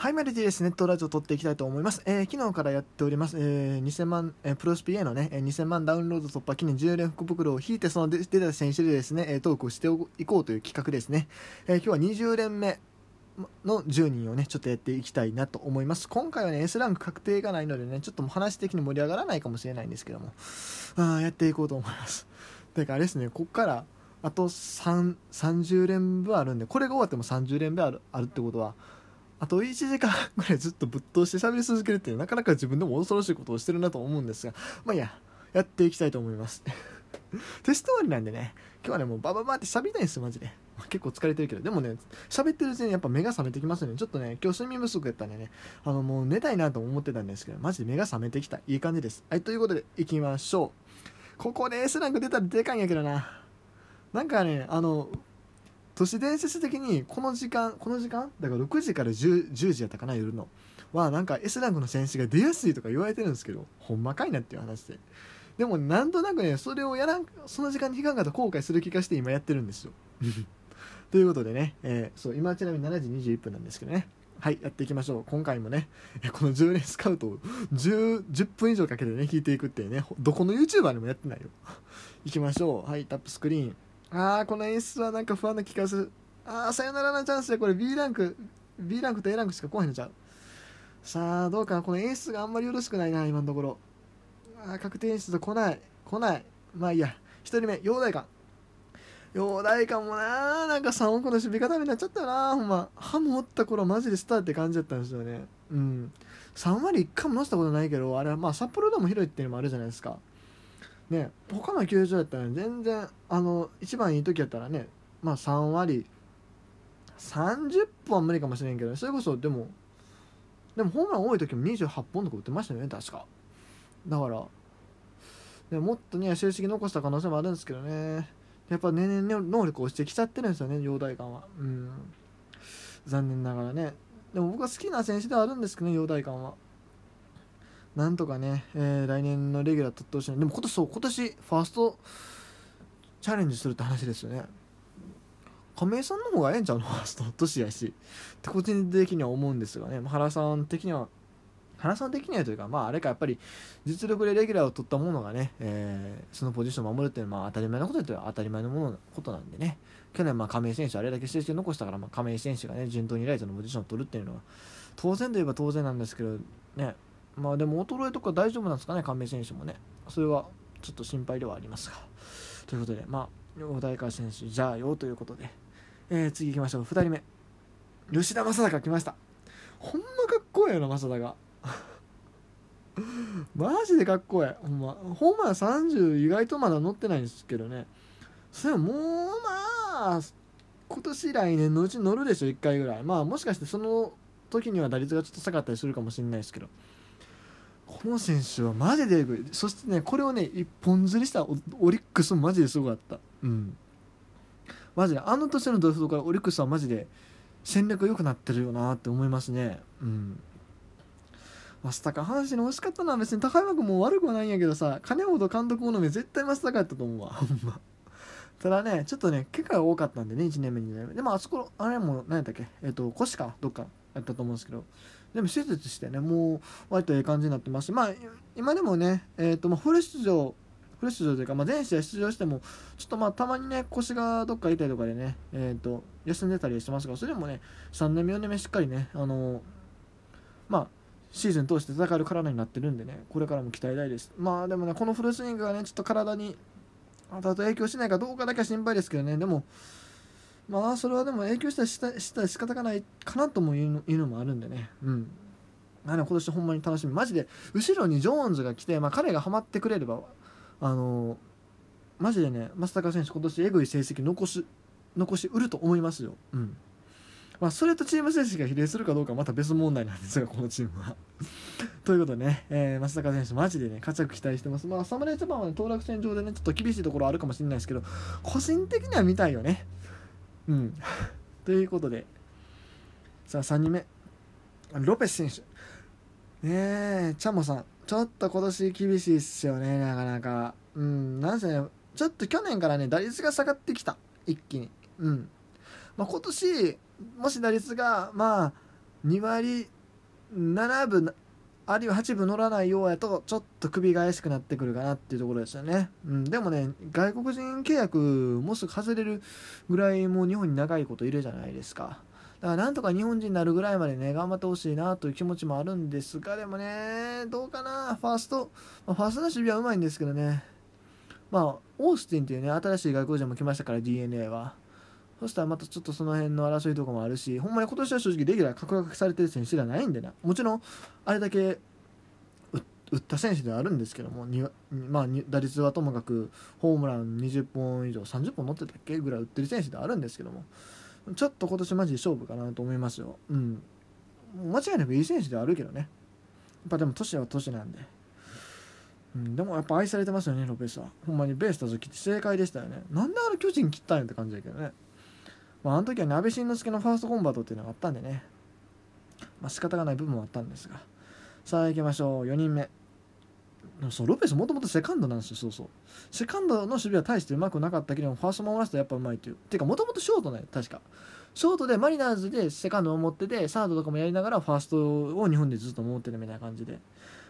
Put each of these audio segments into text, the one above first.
はい、マリティです。ネットラジオ撮っていきたいと思います。昨日からやっております、2000万、プロスPAのね、2000万ダウンロード突破記念10連福袋を引いて、その出た選手でですね、トークをしていこうという企画ですね。今日は20連目の10人をね、ちょっとやっていきたいなと思います。今回はね、S ランク確定がないのでね、ちょっともう話的に盛り上がらないかもしれないんですけども、やっていこうと思います。だからあれですね、こっから、あと30連分あるんで、これが終わっても30連分あるってことは、あと1時間ぐらいずっとぶっ通して喋り続けるっていう、なかなか自分でも恐ろしいことをしてるなと思うんですが、まあいいや、やっていきたいと思います。テスト終わりなんでね、今日はね、もうバババって喋りたいんですよ、マジで。結構疲れてるけど、でもね、喋ってるうちにやっぱ目が覚めてきますよね。ちょっとね、今日睡眠不足やったんでね、もう寝たいなと思ってたんですけど、マジで目が覚めてきた。いい感じです。はい、ということで、いきましょう。ここで S ランク出たらでかいんやけどな。なんかね、都市伝説的にこの時間だから6時から 10時やったかな、夜のはなんか S ランクの選手が出やすいとか言われてるんですけど、ほんまかいなっていう話で、でもなんとなくね、それをその時間に引かんかったら後悔する気がして今やってるんですよ。ということでね、そう、今ちなみに7時21分なんですけどね、はい、やっていきましょう。今回もね、この10連スカウトを 10分以上かけてね、聞いていくっていうね、どこの YouTuber にもやってないよ。いきましょう。はい、タップスクリーン。この演出はなんか不安な気がする。さよならのチャンスで、これ Bランクと A ランクしか来ないのちゃう。さあ、どうかな。この演出があんまりよろしくないな、今のところ。確定演出来ない。まあいいや。一人目、陽大館もな、なんか3億の守備固めになっちゃったな、ほんま。ハムおった頃マジでスターって感じだったんですよね。うん。3割1回も乗せたことないけど、あれはまあ札幌ドーム広いっていうのもあるじゃないですか。ね、他の球場だったら、ね、全然一番いい時やったらね、まあ3割30本は無理かもしれんけど、それこそでもホームラン多い時も28本とか打ってましたよね、確か。だから、ね、もっとね成績残した可能性もあるんですけどね、やっぱ年々能力を落ちてきちゃってるんですよね、陽大館は。うん、残念ながらね。でも僕は好きな選手ではあるんですけどね、陽大館は。なんとかね、来年のレギュラー取ってほしい。でも今年ファーストチャレンジするって話ですよね。亀井さんの方がええんちゃうの、ファースト年やしって個人的には思うんですがね、原さん的にはというか、まああれか、やっぱり実力でレギュラーを取ったものがね、そのポジションを守るっていうのは当たり前のことで当たり前のことなんでね。去年まあ亀井選手あれだけ成績残したから、まあ、亀井選手がね順当にライトのポジションを取るっていうのは当然といえば当然なんですけどね。まあでも衰えとか大丈夫なんですかね、亀井選手もね。それはちょっと心配ではありますが。ということで、まあ、陽大川選手、じゃあよということで、次行きましょう。2人目。吉田正尚来ました。ほんまかっこええな、正尚。マジでかっこええ。ほんま、ホームラン30意外とまだ乗ってないんですけどね。それはもう、まあ、今年来年のうち乗るでしょ、1回ぐらい。まあ、もしかしてその時には打率がちょっと下がったりするかもしれないですけど。この選手はマジでエグい。そしてね、これをね、一本釣りしたオリックスもマジですごかった。うん。マジで、あの年のドラフトからオリックスはマジで戦略が良くなってるよなって思いますね。うん。松坂、阪神の惜しかったな。別に高山君も悪くはないんやけどさ、金本監督もの目絶対松坂やったと思うわ。ほんま。ただね、ちょっとね、結果が多かったんでね、1年目、2年目。でも、あそこ、あれも、何やったっけ、腰か、どっかやったと思うんですけど。でも手術してね、もう割といい感じになってますし、まあ今でもね、まあフル出場というか、まあ、全試合出場してもちょっとまあたまにね腰がどっか痛いとかでね、休んでたりしてますが、それでもね3年目4年目しっかりね、まあシーズン通して戦える体になってるんでね、これからも期待大です。まあでもね、このフルスイングがねちょっと体にあと影響しないかどうかだけは心配ですけどね。でもまあそれはでも影響したら仕方がないかなともいうのもあるんでね。うん。まあね、今年ほんまに楽しみ。マジで後ろにジョーンズが来て、まあ彼がハマってくれればマジでね松坂選手今年エグい成績残し得ると思いますよ。うん。まあそれとチーム成績が比例するかどうかはまた別問題なんですが、このチームは。ということでね、松坂選手マジでね活躍期待してます。まあ侍ジャパンはね当落線上でねちょっと厳しいところあるかもしれないですけど、個人的には見たいよね。うん、ということで、さあ3人目、ロペス選手。ねえ、チャモさん、ちょっと今年厳しいっすよね、なかなか。うん、なんせね、ちょっと去年からね、打率が下がってきた、一気に。うん。まあ、今年、もし打率が、まあ、2割7分あるいは8分乗らないようやとちょっと首が怪しくなってくるかなっていうところでしたね、でもね、外国人契約もうすぐ外れるぐらいもう日本に長いこといるじゃないですか。だからなんとか日本人になるぐらいまでね頑張ってほしいなという気持ちもあるんですが、でもねどうかな、ファーストの守備はうまいんですけどね、オースティンっていうね新しい外国人も来ましたから DNA は。そしたらまたちょっとその辺の争いとかもあるし、ほんまに今年は正直レギュラー獲得されてる選手ではないんでな、もちろんあれだけ打った選手ではあるんですけども、打率はともかくホームラン20本以上30本乗ってたっけぐらい打ってる選手ではあるんですけども、ちょっと今年マジで勝負かなと思いますよ。間違いなくいい選手ではあるけどね、やっぱでも年は年なんで、でもやっぱ愛されてますよねロペスは。ほんまにベースた時って正解でしたよね。なんであの巨人切ったんやって感じだけどね。あの時はね安倍晋之助のファーストコンバートっていうのがあったんでね、仕方がない部分もあったんですが。さあ行きましょう、4人目。そうロペスもともとセカンドなんですよ。セカンドの守備は大してうまくなかったけども、ファースト守らせたらやっぱうまいという。てかもともとショートね、確かショートでマリナーズでセカンドを持ってて、サードとかもやりながらファーストを日本でずっと持ってるみたいな感じで、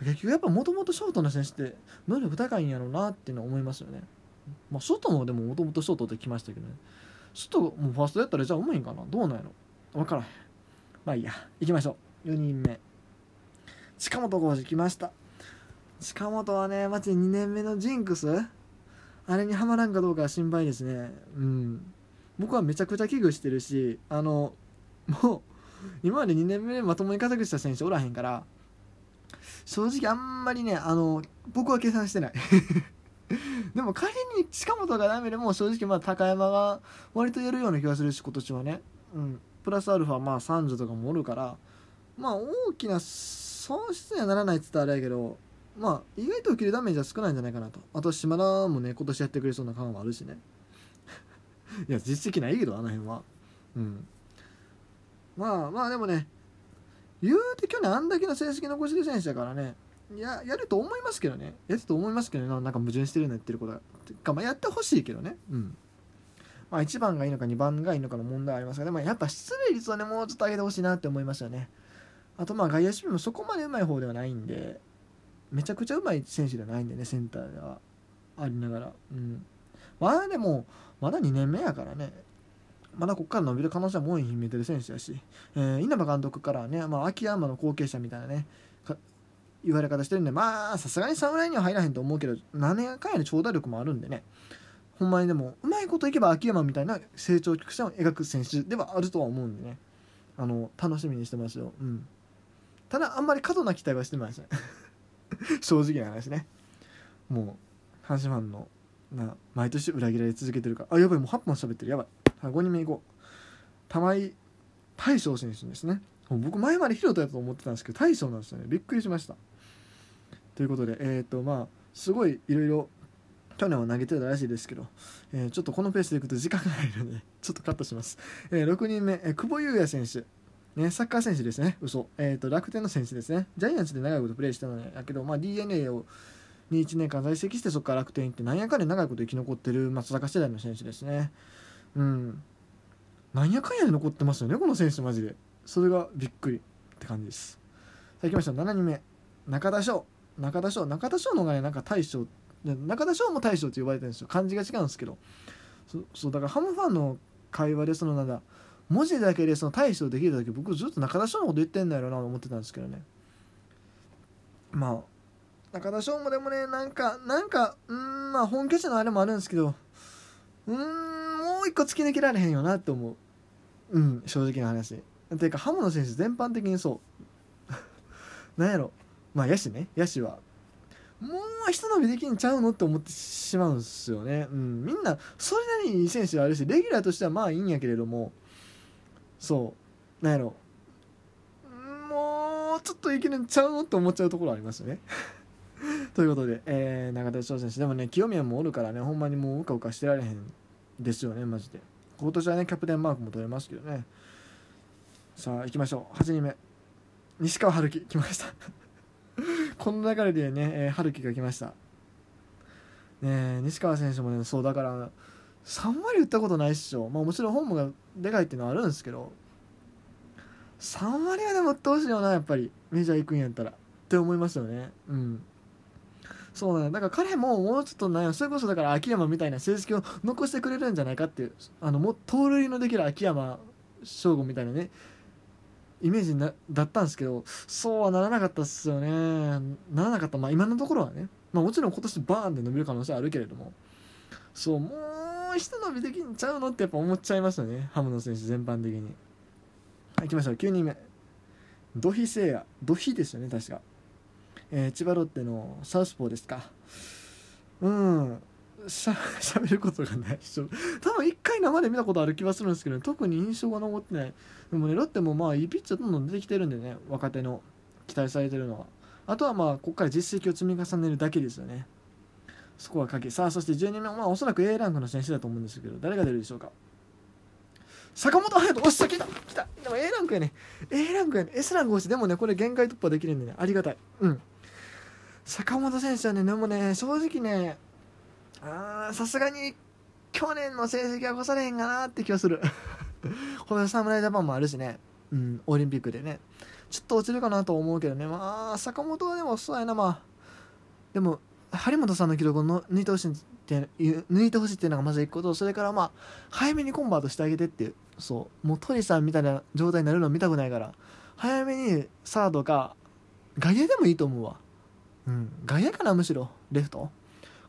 結局やっぱもともとショートの選手って能力高いんやろうなっていうのは思いますよね。ショートもでももともとショートってきましたけどね、ちょっともうファーストやったらじゃあうまいんかな、どうなんやろ、分からへん。いいや、行きましょう。4人目、近本浩二来ました。近本はねマジで2年目のジンクスあれにはまらんかどうか心配ですね。僕はめちゃくちゃ危惧してるし、もう今まで2年目でまともに活躍した選手おらへんから、正直あんまりね僕は計算してないでも仮に近本がダメでも正直高山が割とやるような気がするし、今年はね、プラスアルファ三女とかもおるから、大きな損失にはならないって言ったらあれやけど、意外と受けるダメージは少ないんじゃないかなと。あと島田もね今年やってくれそうな感もあるしねいや実績ないけどあの辺は。でもね言うて去年あんだけの成績残してる選手だからね、やると思いますけどね、なんか矛盾してるような言ってることが、やってほしいけどね。1番がいいのか2番がいいのかの問題はありますが、でもやっぱ出塁率はねもうちょっと上げてほしいなって思いましたよね。あと外野守備もそこまでうまい方ではないんで、めちゃくちゃうまい選手ではないんでね、センターではありながら、でもまだ2年目やからね、まだここから伸びる可能性はもう秘めてる選手やし、稲葉監督からはね、秋山の後継者みたいなね言われ方してるんで、さすがに侍には入らへんと思うけど、7年間より長打力もあるんでね、ほんまにでもうまいこといけば秋山みたいな成長曲線を描く選手ではあるとは思うんでね、楽しみにしてますよ。ただあんまり過度な期待はしてません正直な話ね。もう阪神ファンの毎年裏切られ続けてるから、やばいもう8本喋ってる、やばい。5人目いこう、玉井大将選手ですね。僕前までヒロトやと思ってたんですけど大将なんですよね、びっくりしました。ということで、すごいいろいろ去年は投げてたらしいですけど、ちょっとこのペースでいくと時間がないのでちょっとカットします。6人目、久保優也選手、ね、サッカー選手ですね、楽天の選手ですね、ジャイアンツで長いことプレーしてたのやけど、DeNA に1年間在籍して、そこから楽天行って、なんやかんや長いこと生き残ってる松坂世代の選手ですね。なんやかんやで残ってますよねこの選手、マジでそれがびっくりって感じです。さあ行きましょう、7人目、中田翔の方がね大将、中田翔も大将って呼ばれてるんですよ、漢字が違うんですけど、そうだからハムファンの会話で文字だけで大将できるだけ、僕ずっと中田翔のこと言ってんだよなと思ってたんですけどね。中田翔もでもね本拠地のあれもあるんですけど、もう一個突き抜けられへんよなって思う。正直な話。ていうかハムの選手全般的にそうなんやろ、野手はもう一伸びできんちゃうのって思ってしまうんですよね。みんなそれなりにいい選手はあるし、レギュラーとしてはまあいいんやけれども、もうちょっといけるんちゃうのって思っちゃうところありますよねということで、中田翔選手でもね清宮もおるからね、ほんまにもううかうかしてられへんですよねマジで。今年はねキャプテンマークも取れますけどね。さあ行きましょう、8人目、西川遥輝来ましたこの流れでね、春樹が来ましたね。西川選手もねそうだから3割打ったことないっしょ、もちろんホームがでかいっていうのはあるんですけど、3割はでも打ってほしいよな、やっぱりメジャー行くんやったらって思いますよね。うん、そうなんだ。だから彼ももうちょっとなんや、それこそだから秋山みたいな成績を残してくれるんじゃないかっていう、もう盗塁のできる秋山翔吾みたいなねイメージだったんですけど、そうはならなかったっすよね。ならなかった。まあ今のところはね、まあもちろん今年バーンで伸びる可能性はあるけれども、そう、もう一伸びできんちゃうのってやっぱ思っちゃいましたね、ハムの選手全般的に。はい、行きましょう。9人目土肥聖也、土肥ですよね確か、千葉ロッテのサウスポーですか。喋ることがない人多分一回生で見たことある気はするんですけど、ね、特に印象が残ってない。でもね、ロッテもまあいいピッチャーどんどん出てきてるんでね、若手の期待されてるのは。あとはまあここから実績を積み重ねるだけですよね、そこは鍵。さあそして12名、まあおそらく A ランクの選手だと思うんですけど、誰が出るでしょうか。坂本勇人、おっしゃ、来た。でも A ランクやね、A ランクやね、S ランク欲しい。でもね、これ限界突破できるんでね、ありがたい。うん、坂本選手はね、でもね、正直ね、さすがに去年の成績は越されへんかなって気がするこの侍ジャパンもあるしね、うん、オリンピックでねちょっと落ちるかなと思うけどね。まあ坂本はでもそうやな、まあでも張本さんの記録を抜いてほしいっていうのがまず1個と、それからまあ早めにコンバートしてあげてっていう、そうもう鳥さんみたいな状態になるの見たくないから、早めにサードか外野でもいいと思うわ。うん、外野かな、むしろレフト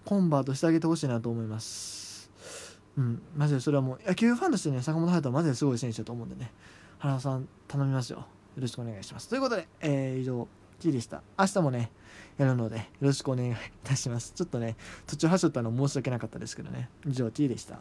コンバートしてあげてほしいなと思います。うん、マジでそれはもう野球ファンとしてね、坂本勇人はマジですごい選手だと思うんでね、原さん頼みますよ、よろしくお願いします。ということで、以上 T でした。明日もねやるのでよろしくお願いいたします。ちょっとね途中走ったの申し訳なかったですけどね。以上 T でした。